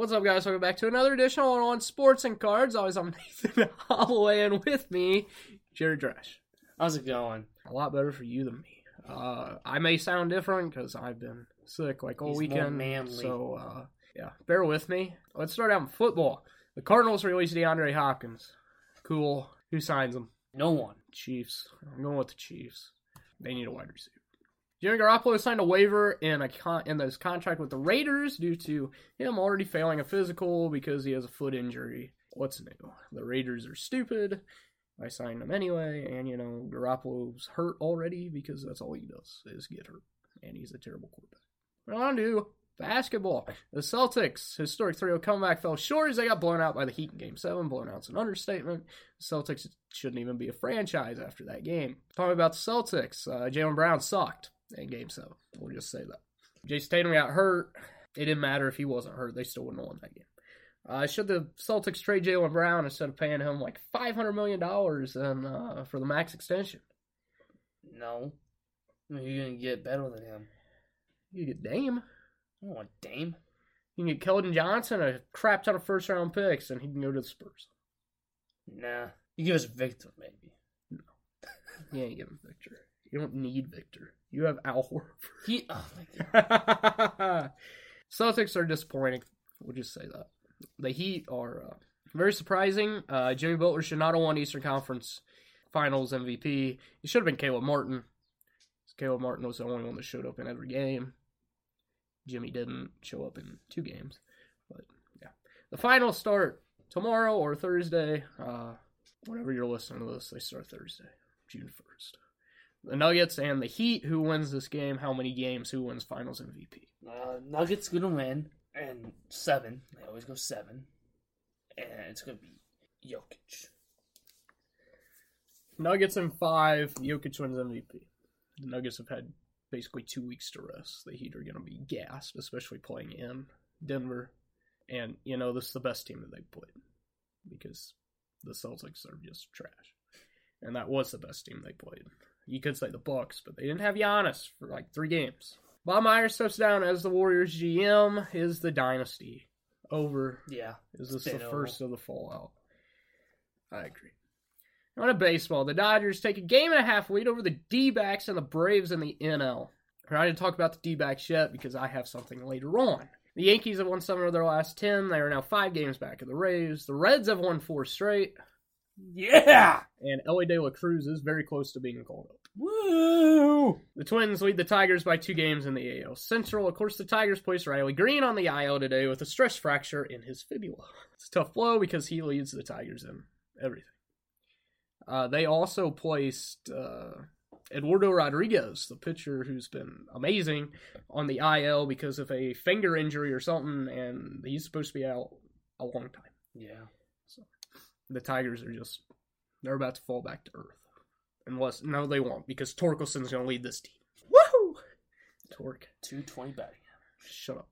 What's up, guys? Welcome back to another edition on Sports and Cards. Always, I'm Nathan Holloway, and with me, Jared Dresch. How's it going? A lot better for you than me. I may sound different because I've been sick like all weekend. Manly. So, yeah, bear with me. Let's start out in football. The Cardinals released DeAndre Hopkins. Cool. Who signs him? No one. Chiefs. I'm going with the Chiefs. They need a wide receiver. Jimmy Garoppolo signed a waiver in his contract with the Raiders due to him already failing a physical because he has a foot injury. What's new? The Raiders are stupid. I signed him anyway, and, you know, Garoppolo's hurt already because that's all he does is get hurt, and he's a terrible quarterback. We're on to basketball. The Celtics' historic 3-0 comeback fell short as they got blown out by the Heat in Game 7. Blown out's an understatement. The Celtics shouldn't even be a franchise after that game. Talking about the Celtics, Jaylen Brown sucked in Game 7. We'll just say that. Jason Tatum got hurt. It didn't matter if he wasn't hurt. They still wouldn't have won that game. Should the Celtics trade Jaylen Brown instead of paying him like $500 million for the max extension? No. You're going to get better than him. You get Dame. I don't want Dame. You can get Keldon Johnson, a crap ton of first-round picks, and he can go to the Spurs. Nah. You give us Victor, maybe. No. You ain't giving Victor. You don't need Victor. You have Al Horford. Oh, my God. Celtics are disappointing. We'll just say that. The Heat are very surprising. Jimmy Butler should not have won Eastern Conference Finals MVP. It should have been Caleb Martin. Caleb Martin was the only one that showed up in every game. Jimmy didn't show up in two games. But, yeah. The finals start tomorrow or Thursday. Whenever you're listening to this, they start Thursday, June 1st. The Nuggets and the Heat, who wins this game, how many games, who wins finals MVP? Nuggets going to win. And 7. They always go 7. And it's going to be Jokic. Nuggets in 5. Jokic wins MVP. The Nuggets have had basically 2 weeks to rest. The Heat are going to be gassed, especially playing in Denver. And, you know, this is the best team that they've played. Because the Celtics are just trash. And that was the best team they played. You could say the Bucks, but they didn't have Giannis for like 3 games. Bob Myers steps down as the Warriors GM. Is the dynasty over? Yeah. Is this the first of the fallout? I agree. On to baseball. The Dodgers take a 1.5-game lead over the D-backs and the Braves in the NL. We're not going to talk about the D-backs yet because I have something later on. The Yankees have won 7 of their last 10. They are now 5 games back of the Rays. The Reds have won 4 straight. Yeah! And Elias De La Cruz is very close to being called up. Woo! The Twins lead the Tigers by 2 games in the AL Central. Of course, the Tigers placed Riley Greene on the IL today with a stress fracture in his fibula. It's a tough blow because he leads the Tigers in everything. They also placed Eduardo Rodriguez, the pitcher who's been amazing, on the IL because of a finger injury or something, and he's supposed to be out a long time. Yeah. So the Tigers are just, they're about to fall back to earth. Unless, no, they won't, because Torkelson's going to lead this team. Woohoo! Tork. 220 batting. Shut up.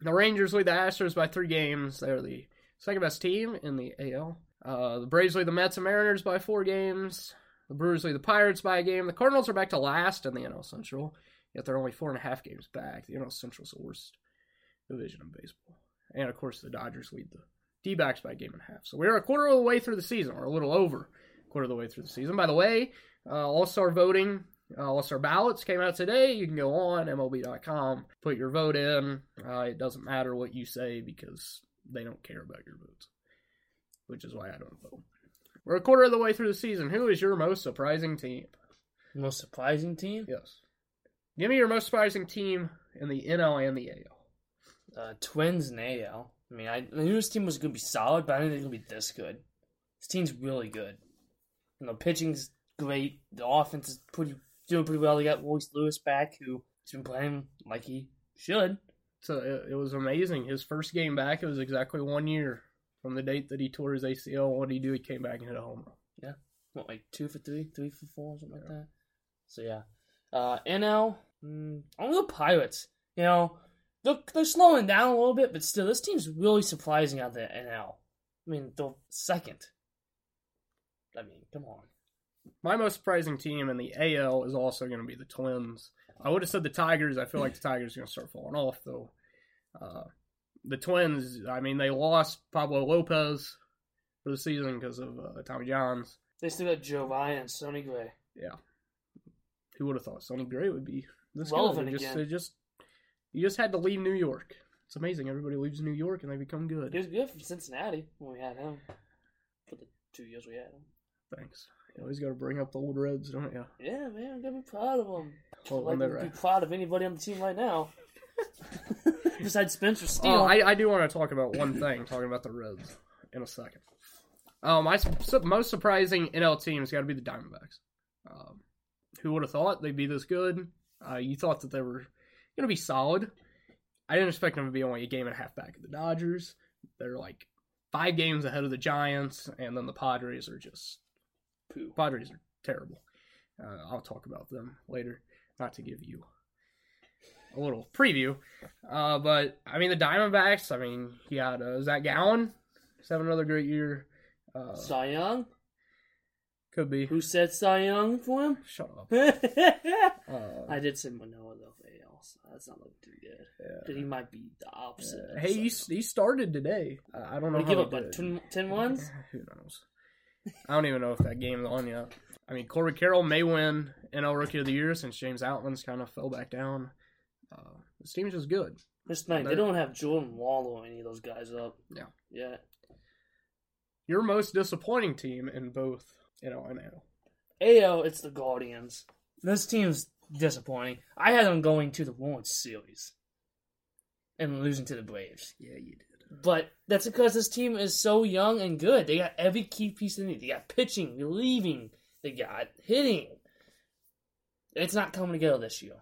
The Rangers lead the Astros by 3 games. They're the second best team in the AL. The Braves lead the Mets and Mariners by 4 games. The Brewers lead the Pirates by a game. The Cardinals are back to last in the NL Central, yet they're only 4.5 games back. The NL Central's the worst division in baseball. And, of course, the Dodgers lead the D-backs by 1.5 games. So we're a quarter of the way through the season, or a little over. Quarter of the way through the season. By the way, all-star voting, all-star ballots came out today. You can go on MLB.com, put your vote in. It doesn't matter what you say because they don't care about your votes, which is why I don't vote. We're a quarter of the way through the season. Who is your most surprising team? Most surprising team? Yes. Give me your most surprising team in the NL and the AL. Twins and AL. I knew this team was going to be solid, but I didn't think it was going to be this good. This team's really good. You know, pitching's great. The offense is doing pretty well. They got Royce Lewis back, who's been playing like he should. So it was amazing. His first game back, it was exactly 1 year from the date that he tore his ACL. What did he do? He came back and hit a home run. Yeah. What, like 2 for 3, 3 for 4, something like that? So, yeah. NL, only the Pirates. You know, they're slowing down a little bit, but still, this team's really surprising out there in NL. They're second. Come on. My most surprising team in the AL is also going to be the Twins. I would have said the Tigers. I feel like the Tigers are going to start falling off, though. the Twins, I mean, they lost Pablo Lopez for the season because of Tommy John's. They still got Joe Ryan and Sonny Gray. Yeah. Who would have thought Sonny Gray would be this relevant good? Again. You just had to leave New York. It's amazing. Everybody leaves New York and they become good. He was good from Cincinnati when we had him. For the 2 years we had him. Thanks. You always got to bring up the old Reds, don't you? Yeah, man. Got to be proud of them. Well, like we be proud of anybody on the team right now. Besides Spencer Steele. Oh, I do want to talk about one thing, talking about the Reds in a second. My most surprising NL team has got to be the Diamondbacks. Who would have thought they'd be this good? You thought that they were going to be solid. I didn't expect them to be only a game and a half back of the Dodgers. They're like 5 games ahead of the Giants, and then the Padres are just poo. Padres are terrible. I'll talk about them later. Not to give you a little preview. But, I mean, the Diamondbacks, I mean, he had Zach Gallen. He's having another great year. Cy Young? Could be. Who said Cy Young for him? Shut up. I did say Manoa, though, for AL. So that's not looking too good. Yeah. He might be the opposite. Hey, he started today. I don't know how he did. He gave up 10 ones? Who knows? I don't even know if that game's on yet. I mean, Corey Carroll may win NL Rookie of the Year since James Outland's kind of fell back down. This team's just good. This night, they don't have Jordan Wallow or any of those guys up. No. Yeah. Your most disappointing team in both NL and AL. AL, it's the Guardians. This team's disappointing. I had them going to the World Series and losing to the Braves. Yeah, you did. But that's because this team is so young and good. They got every key piece they need. They got pitching, relieving. They got hitting. It's not coming together this year.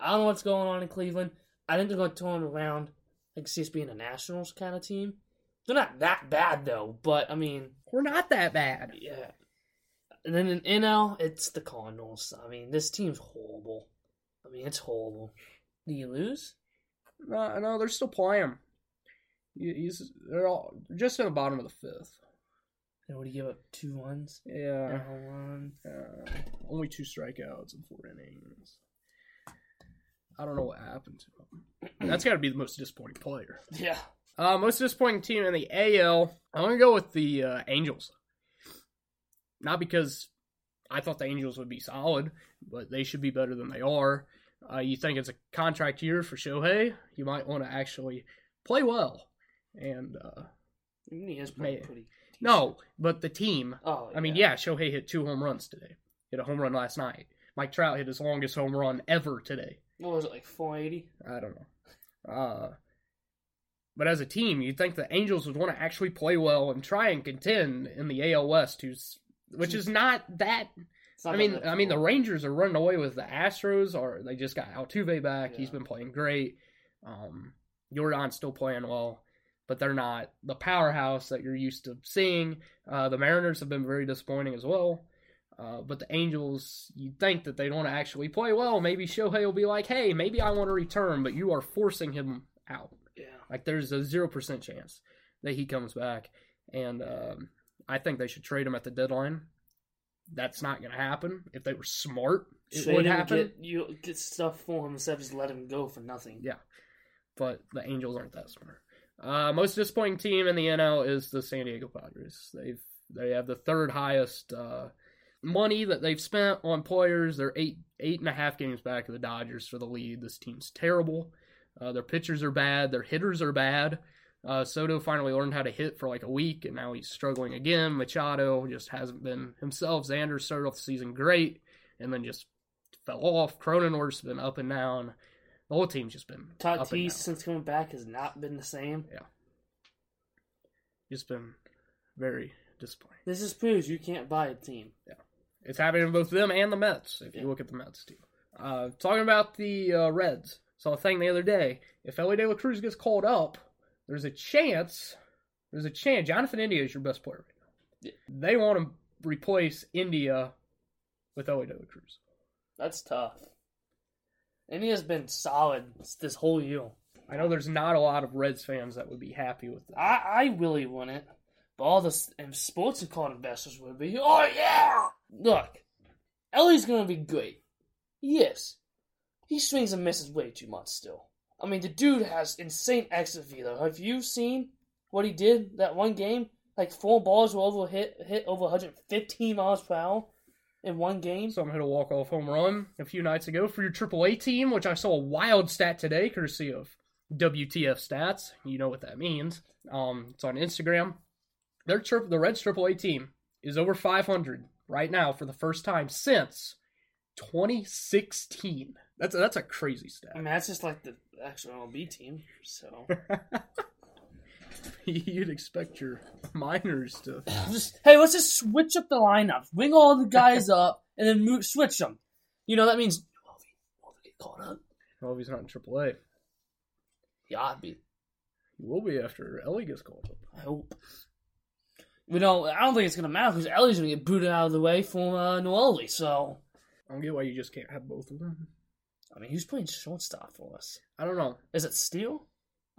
I don't know what's going on in Cleveland. I think they're going to turn around. I can see us being a Nationals kind of team. They're not that bad, though. But, I mean... We're not that bad. Yeah. And then in NL, it's the Cardinals. I mean, this team's horrible. I mean, it's horrible. Do you lose? No, they're still playing. They're all just in the bottom of the fifth. And what, do you give up 2 runs? Yeah. Only 2 strikeouts in 4 innings. I don't know what happened to him. That's got to be the most disappointing player. Yeah. Most disappointing team in the AL, I'm going to go with the Angels. Not because I thought the Angels would be solid, but they should be better than they are. You think it's a contract year for Shohei? You might want to actually play well. And he has played pretty decent. No, but the team. Oh, yeah. I mean, yeah, Shohei hit 2 home runs today. Hit a home run last night. Mike Trout hit his longest home run ever today. What was it, like 480? I don't know. But as a team, you'd think the Angels would want to actually play well and try and contend in the AL West, which is not that... I mean, the Rangers are running away with the Astros, or they just got Altuve back. Yeah. He's been playing great. Jordan's still playing well, but they're not the powerhouse that you're used to seeing. The Mariners have been very disappointing as well. But the Angels, you'd think that they don't actually play well. Maybe Shohei will be like, hey, maybe I want to return, but you are forcing him out. Yeah. Like, there's a 0% chance that he comes back. And I think they should trade him at the deadline. That's not going to happen. If they were smart, it would happen. You get stuff for him instead of just let him go for nothing. Yeah. But the Angels aren't that smart. Most disappointing team in the NL is the San Diego Padres. They have the third highest... money that they've spent on players. They're eight and a half games back of the Dodgers for the lead. This team's terrible. Their pitchers are bad. Their hitters are bad. Soto finally learned how to hit for like a week, and now he's struggling again. Machado just hasn't been himself. Xander started off the season great, and then just fell off. Cronenworth's been up and down. The whole team's just been Tatis since coming back has not been the same. Yeah, just been very disappointing. This just proves you can't buy a team. Yeah. It's happening to both them and the Mets, if you look at the Mets team. Talking about the Reds. Saw a thing the other day. If Elias De La Cruz gets called up, there's a chance. Jonathan India is your best player right now. Yeah. They want to replace India with Elias De La Cruz. That's tough. India's been solid this whole year. I know there's not a lot of Reds fans that would be happy with that. I really wouldn't. But all the sports card investors would be, oh yeah! Look, Ellie's going to be great. Yes. He swings and misses way too much still. I mean, the dude has insane exit velo. Have you seen what he did that one game? Like, four balls were over hit over 115 miles per hour in one game. Someone hit a walk-off home run a few nights ago for your AAA team, which I saw a wild stat today, courtesy of WTF Stats. You know what that means. It's on Instagram. The Reds AAA team is over 500 right now for the first time since 2016. That's a crazy stat. I mean, that's just like the actual MLB team, so... You'd expect your minors to... Hey, let's just switch up the lineup. Bring all the guys up, and then switch them. You know, that means... Novi get caught up. Novi's not in AAA. Yeah, I'd be. He will be after Ellie gets called up. I hope. You know, I don't think it's going to matter, because Ellie's going to get booted out of the way from Noelly, so... I don't get why you just can't have both of them. I mean, he's playing shortstop for us. I don't know. Is it Steele?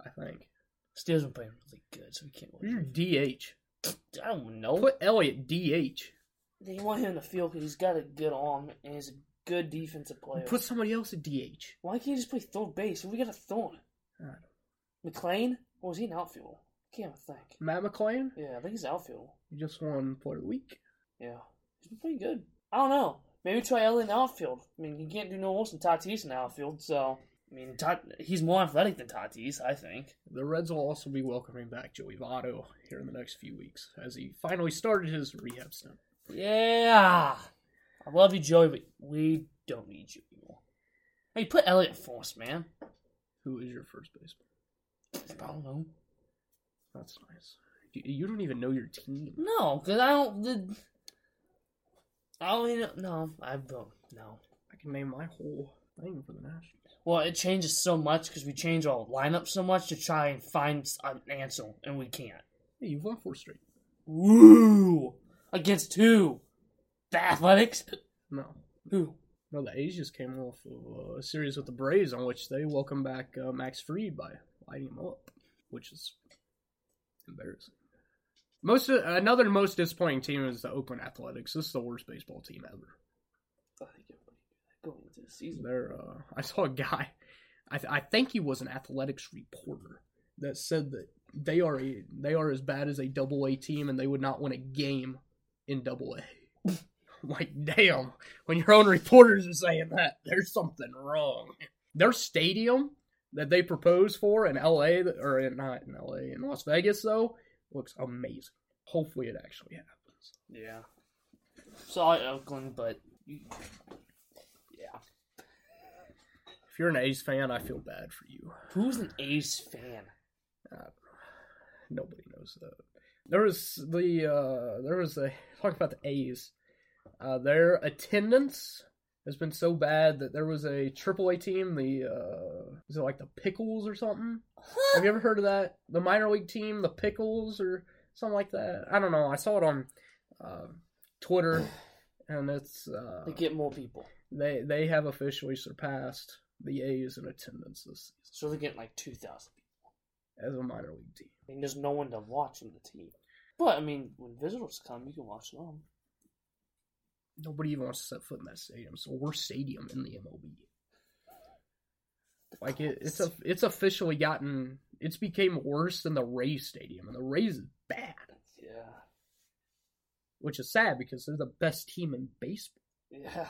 I think. Steele's been playing really good, so we can't win. You're DH. I don't know. Put Elliott DH. They want him in the field because he's got a good arm and he's a good defensive player. Put somebody else at DH. Why can't you just play third base? We got a thorn. McClain? Or was he an outfielder? I can't think. Matt McClain? Yeah, I think he's outfielder. He just won Player of the Week. Yeah. He's been pretty good. I don't know. Maybe try Elliott in the outfield. I mean, you can't do no worse than Tatis in the outfield, so... I mean, he's more athletic than Tatis, I think. The Reds will also be welcoming back Joey Votto here in the next few weeks as he finally started his rehab stint. Yeah! I love you, Joey, but we don't need you anymore. Hey, put Elliott in first, man. Who is your first baseman? I don't know. That's nice. You don't even know your team. No, because I don't... No. I can name my whole thing for the Nationals. Well, it changes so much because we change our lineup so much to try and find an answer, and we can't. Hey, you've won 4 straight. Woo! Against who? The Athletics? No. Who? No, the A's just came off of a series with the Braves on which they welcomed back Max Fried by lighting him up, which is embarrassing. Another most disappointing team is the Oakland Athletics. This is the worst baseball team ever. I think everybody going into the season. I saw a guy. I think he was an athletics reporter that said that they are as bad as a AA team and they would not win a game in AA. I'm like, damn, when your own reporters are saying that, there's something wrong. Their stadium that they propose for in LA or not in LA in Las Vegas though. Looks amazing. Hopefully it actually happens. Yeah. Sorry, Oakland, but... Yeah. If you're an A's fan, I feel bad for you. Who's an A's fan? Nobody knows that. Talking about the A's. Their attendance has been so bad that there was a AAA team, is it like the Pickles or something? Have you ever heard of that? The minor league team, the Pickles or something like that? I don't know. I saw it on Twitter, and it's... they get more people. They have officially surpassed the A's in attendance this season. So they're getting like 2,000 people. As a minor league team. I mean, there's no one to watch on the team. But, I mean, when visitors come, you can watch them. Nobody even wants to set foot in that stadium. It's the worst stadium in the MLB. Like it's officially gotten. It's became worse than the Rays stadium, and the Rays is bad. Yeah. Which is sad because they're the best team in baseball. Yeah.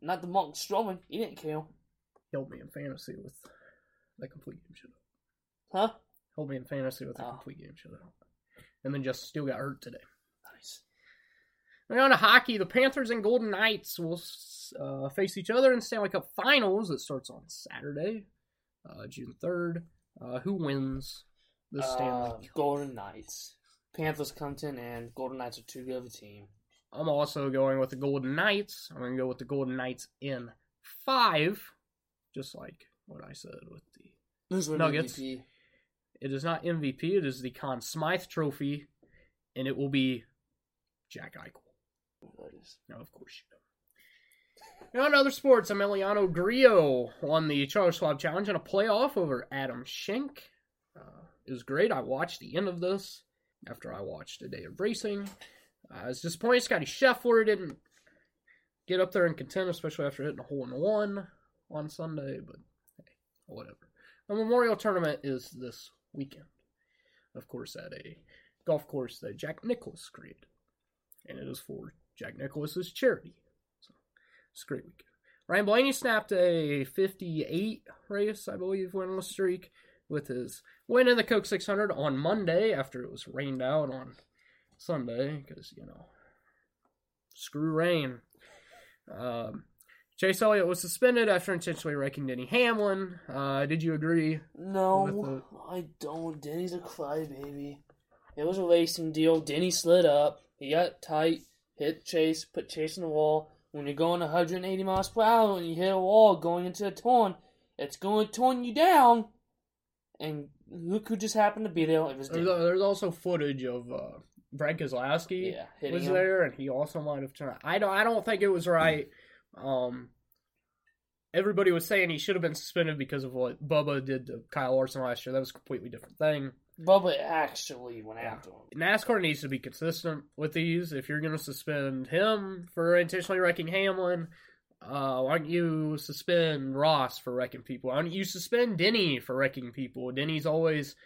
Not the Mark Stroman. He didn't kill. Held me in fantasy with that complete game shutout. Huh? Held me in fantasy with that complete game shutout, and then just still got hurt today. Nice. And on to hockey, the Panthers and Golden Knights will face each other in the Stanley Cup Finals. It starts on Saturday, June 3rd. Who wins the Stanley Cup? Golden Knights. Panthers come to an end. Golden Knights are too good of a team. I'm also going with the Golden Knights. I'm going to go with the Golden Knights in 5, just like what I said with the Nuggets. MVP. It is not MVP. It is the Conn Smythe Trophy, and it will be Jack Eichel. No, of course you don't. Now in other sports, Emiliano Grillo won the Charles Schwab Challenge in a playoff over Adam Schenk. It was great. I watched the end of this after I watched a day of racing. I was disappointed Scotty Scheffler didn't get up there and contend, especially after hitting a hole in one on Sunday, but hey, whatever. The Memorial Tournament is this weekend. Of course, at a golf course that Jack Nicklaus created. And it is for Jack Nicklaus's charity. So, it's a great weekend. Ryan Blaney snapped a 58 race, I believe, winless streak with his win in the Coke 600 on Monday after it was rained out on Sunday because, you know, screw rain. Chase Elliott was suspended after intentionally wrecking Denny Hamlin. Did you agree? No, I don't. Denny's a crybaby. It was a racing deal. Denny slid up. He got tight, hit Chase, put Chase in the wall. When you're going 180 miles per hour and you hit a wall going into a turn, it's going to turn you down. And look who just happened to be there. It was Denny. There's also footage of Brad Keselowski was him. There, and he also might have turned. I don't think it was right. Everybody was saying he should have been suspended because of what Bubba did to Kyle Larson last year. That was a completely different thing. Bubba actually went after him. NASCAR needs to be consistent with these. If you're going to suspend him for intentionally wrecking Hamlin, why don't you suspend Ross for wrecking people? Why don't you suspend Denny for wrecking people? Denny's always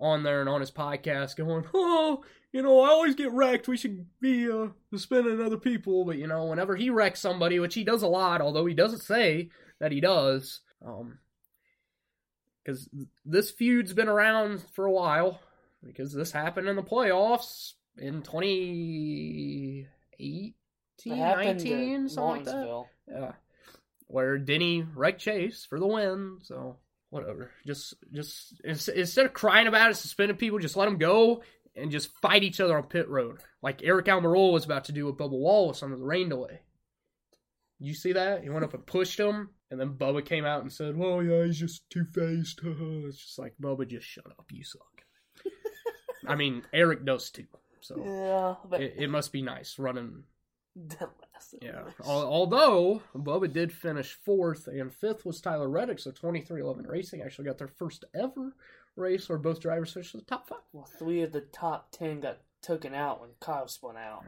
on there and on his podcast going, oh, you know, I always get wrecked. We should be suspending other people. But, you know, whenever he wrecks somebody, which he does a lot, although he doesn't say that he does, because this feud's been around for a while. Because this happened in the playoffs in 2018, 19, something like that. Yeah. Where Denny wrecked Chase for the win, so whatever. Just instead of crying about it, suspending people, just let them go and just fight each other on pit road. Like Eric Almirola was about to do with Bubba Wallace under the rain delay. You see that? He went up and pushed him. And then Bubba came out and said, well, yeah, he's just two-faced. It's just like, Bubba, just shut up. You suck. I mean, Eric does too. So yeah, but it must be nice running. Yeah. Although, Bubba did finish fourth, and fifth was Tyler Reddick. So 23-11 Racing actually got their first ever race where both drivers finished the top five. Well, three of the top 10 got taken out when Kyle spun out.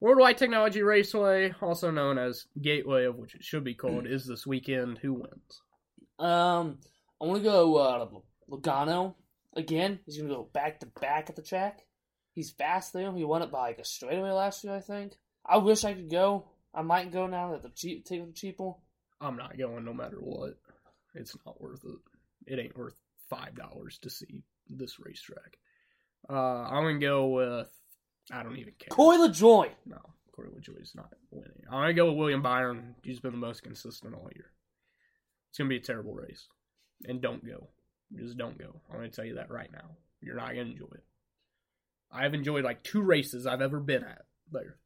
Worldwide Technology Raceway, also known as Gateway, of which it should be called, is this weekend. Who wins? I want to go Logano again. He's going to go back-to-back at the track. He's fast there. He won it by like a straightaway last year, I think. I wish I could go. I might go now that the tickets are cheaper. I'm not going no matter what. It's not worth it. It ain't worth $5 to see this racetrack. I'm going to go with... I don't even care. Corey LaJoie. No, Corey LaJoie is not winning. I'm going to go with William Byron. He's been the most consistent all year. It's going to be a terrible race. And don't go. Just don't go. I'm going to tell you that right now. You're not going to enjoy it. I've enjoyed like two races I've ever been at there.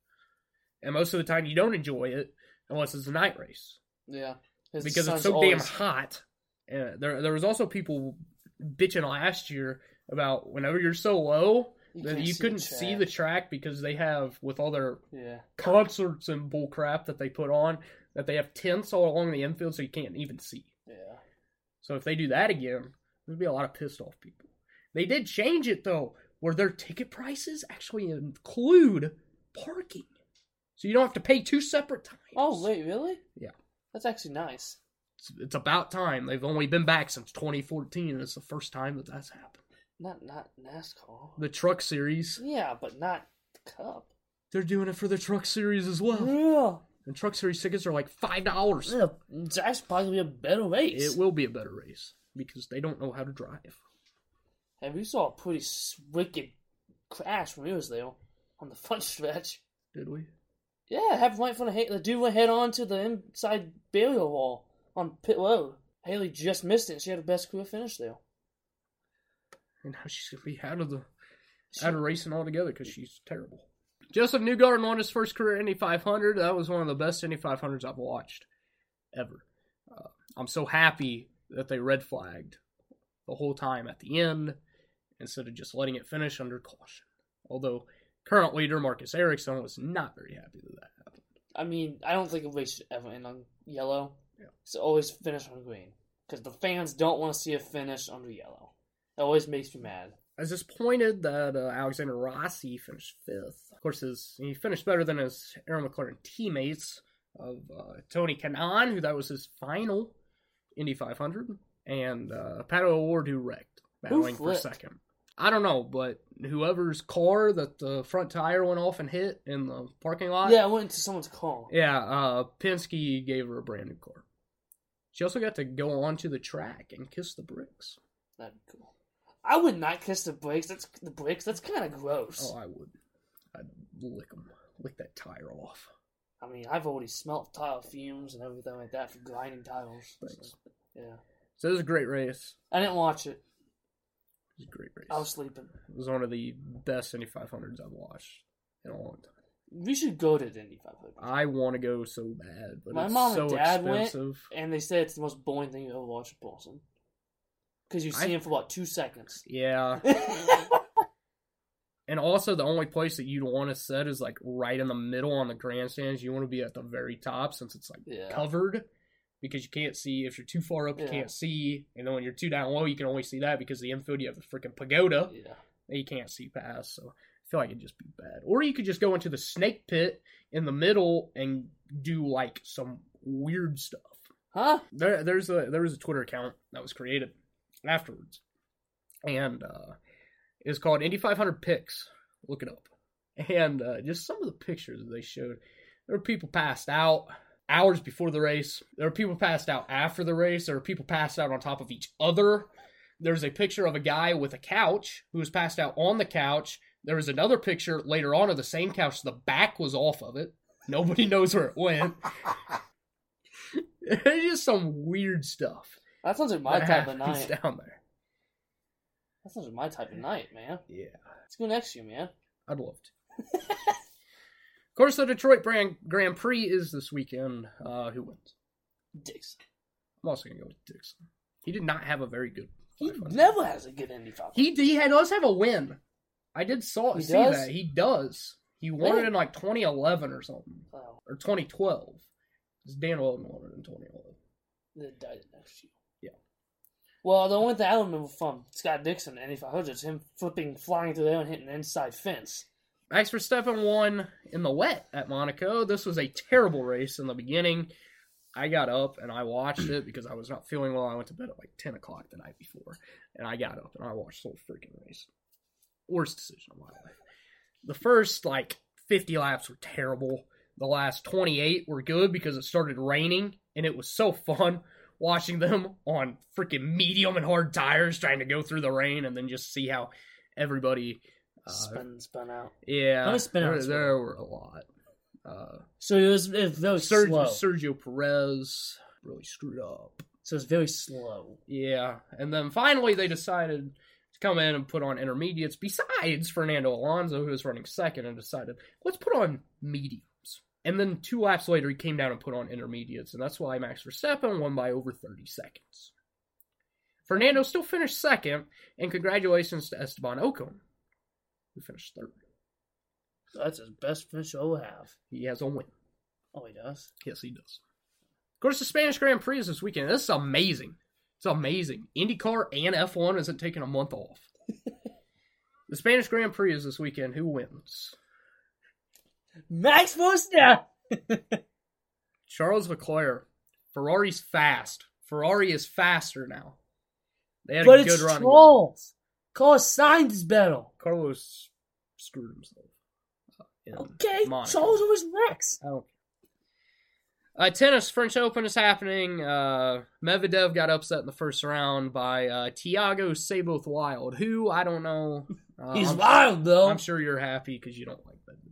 And most of the time you don't enjoy it unless it's a night race. Yeah. Because it's so damn hot. And there was also people bitching last year about whenever you're so low... You couldn't see the track because they have, with all their concerts and bull crap that they put on, that they have tents all along the infield so you can't even see. Yeah. So if they do that again, there'd be a lot of pissed off people. They did change it, though, where their ticket prices actually include parking. So you don't have to pay two separate times. Oh, wait, really? Yeah. That's actually nice. It's about time. They've only been back since 2014, and it's the first time that that's happened. Not NASCAR. The Truck Series. Yeah, but not the Cup. They're doing it for the Truck Series as well. Yeah. And Truck Series tickets are like $5. Yeah, it's actually probably a better race. It will be a better race because they don't know how to drive. And we saw a pretty wicked crash when we was there on the front stretch. Did we? Yeah, it happened right in front of Haley. The dude went head on to the inside barrier wall on pit road. Haley just missed it. She had the best career finish there. And now she's going to be out of racing altogether because she's terrible. Joseph Newgarden won his first career Indy 500. That was one of the best Indy 500s I've watched ever. I'm so happy that they red flagged the whole time at the end instead of just letting it finish under caution. Although current leader Marcus Ericsson was not very happy that happened. I mean, I don't think a race should ever end on yellow. Yeah. It's always finish on green because the fans don't want to see a finish under yellow. It always makes me mad. I was disappointed that Alexander Rossi finished fifth. Of course, he finished better than his Aaron McLaren teammates of Tony Kanaan, who that was his final Indy 500, and Pato O'Ward, who wrecked, battling for second. I don't know, but whoever's car that the front tire went off and hit in the parking lot. Yeah, it went into someone's car. Yeah, Penske gave her a brand new car. She also got to go onto the track and kiss the bricks. That'd be cool. I would not kiss the brakes. That's kind of gross. Oh, I would. I'd lick them. Lick that tire off. I mean, I've already smelt tire fumes and everything like that for grinding tires. Thanks. So, yeah. So it was a great race. I didn't watch it. It was a great race. I was sleeping. It was one of the best Indy 500s I've watched in a long time. We should go to the Indy 500. I want to go so bad, but it's so expensive. My mom and dad went, and they said it's the most boring thing you ever watched in Boston. Because you see him for about 2 seconds. Yeah. And also, the only place that you'd want to sit is like right in the middle on the grandstands. You want to be at the very top since it's like covered. Because you can't see. If you're too far up, you can't see. And then when you're too down low, you can only see that because the infield, you have the freaking pagoda that you can't see past. So I feel like it'd just be bad. Or you could just go into the snake pit in the middle and do like some weird stuff. Huh? There was a Twitter account that was created afterwards, and it's called Indy 500 Pics. Look it up. And just some of the pictures that they showed, there were people passed out hours before the race. There were people passed out after the race. There were people passed out on top of each other. There's a picture of a guy with a couch who was passed out on the couch. There was another picture later on of the same couch. The back was off of it. Nobody knows where it went. It's just some weird stuff. That sounds like my type of night. Down there. That sounds like my type of night, man. Yeah. Let's go next year, man. I'd love to. Of course, the Detroit Grand Prix is this weekend. Who wins? Dixon. I'm also going to go with Dixon. He did not have a very good... He never has a good Indy 500. He does have a win. I did see that. He does. He won it in like 2011 or something. Wow. Or 2012. Because Dan Weldon won it in 2011. Then died next year. Well, the only thing I remember from Scott Dixon and Indy 500 is him flying through there and hitting the inside fence. Max Verstappen won in the wet at Monaco. This was a terrible race in the beginning. I got up and I watched it because I was not feeling well. I went to bed at like 10 o'clock the night before. And I got up and I watched the whole freaking race. Worst decision of my life. The first, 50 laps were terrible. The last 28 were good because it started raining and it was so fun watching them on freaking medium and hard tires trying to go through the rain and then just see how everybody... spun out. Yeah. How many spin outs? There were a lot. So it was very slow. Sergio Perez really screwed up. So it's very slow. Yeah. And then finally they decided to come in and put on intermediates besides Fernando Alonso, who was running second, and decided, let's put on medium. And then 2 laps later, he came down and put on intermediates, and that's why Max Verstappen won by over 30 seconds. Fernando still finished second, and congratulations to Esteban Ocon, who finished third. That's his best finish he'll have. He has a win. Oh, he does? Yes, he does. Of course, the Spanish Grand Prix is this weekend. This is amazing. It's amazing. IndyCar and F1 isn't taking a month off. The Spanish Grand Prix is this weekend. Who wins? Max Verstappen, Charles Leclerc. Ferrari's fast. Ferrari is faster now. They had a good run. Trolls. Carlos Sainz is better. Carlos screwed himself. Okay, Monaco. Charles was next. Oh. Tennis French Open is happening. Medvedev got upset in the first round by Tiago Sabathia-Wilde, who I don't know. He's wild though. I'm sure you're happy because you don't like Medvedev.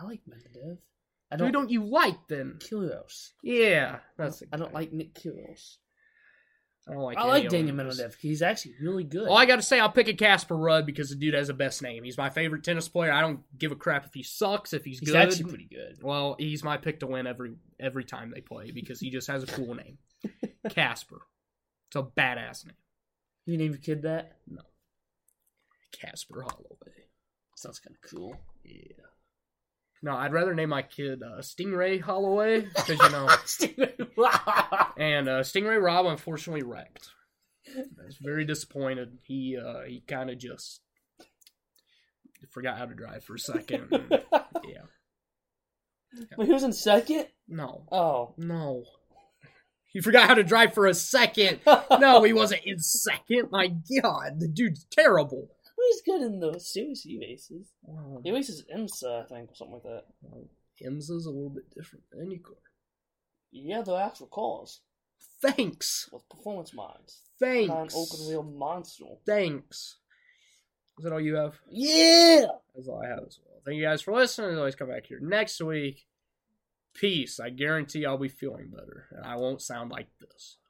I like Medvedev. Who don't you like, then? Kyrgios. Yeah. I don't like Nick Kyrgios. I like Daniel Medvedev. He's actually really good. Well, I got to say, I'll pick a Casper Ruud because the dude has the best name. He's my favorite tennis player. I don't give a crap if he sucks, if he's good. He's actually pretty good. Well, he's my pick to win every time they play because he just has a cool name. Casper. It's a badass name. You name your kid that? No. Casper Holloway. Sounds kind of cool. Yeah. No, I'd rather name my kid Stingray Holloway, because, you know... Stingray Rob! And Stingray Rob, unfortunately, wrecked. I was very disappointed. He kind of just forgot how to drive for a second. Yeah. Wait, he was in second? No. Oh. No. He forgot how to drive for a second. No, he wasn't in second. My God, the dude's terrible. He's good in those series he aces. He aces IMSA, I think, or something like that. IMSA's a little bit different than any car. Yeah, the actual cars. Thanks. With performance mods. Thanks. Not an open wheel monster. Thanks. Is that all you have? Yeah! That's all I have as well. Thank you guys for listening. Always come back here next week. Peace. I guarantee I'll be feeling better. And I won't sound like this.